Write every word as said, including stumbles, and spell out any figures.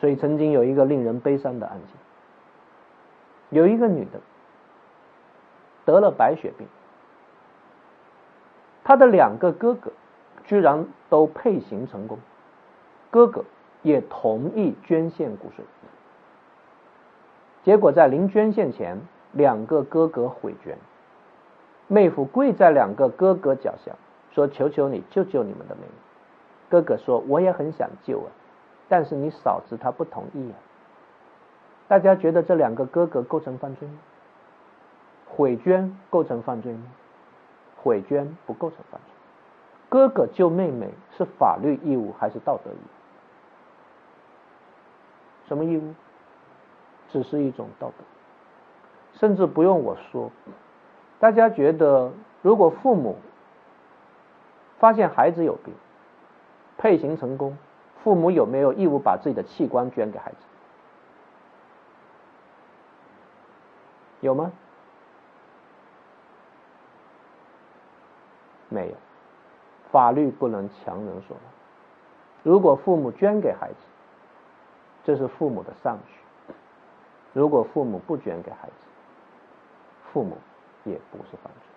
所以曾经有一个令人悲伤的案件，有一个女的得了白血病，她的两个哥哥居然都配型成功，哥哥也同意捐献骨髓，结果在临捐献前，两个哥哥悔捐，妹夫跪在两个哥哥脚下说：“求求你救救你们的妹妹。”哥哥说：“我也很想救啊，但是你嫂子她不同意啊。”大家觉得这两个哥哥构成犯罪吗？悔捐构成犯罪吗？悔捐不构成犯罪。哥哥救妹妹是法律义务还是道德义务？什么义务？只是一种道德。甚至不用我说，大家觉得如果父母发现孩子有病，配型成功，父母有没有义务把自己的器官捐给孩子？有吗？没有，法律不能强人所难。如果父母捐给孩子，这是父母的善举；如果父母不捐给孩子，父母也不是犯罪。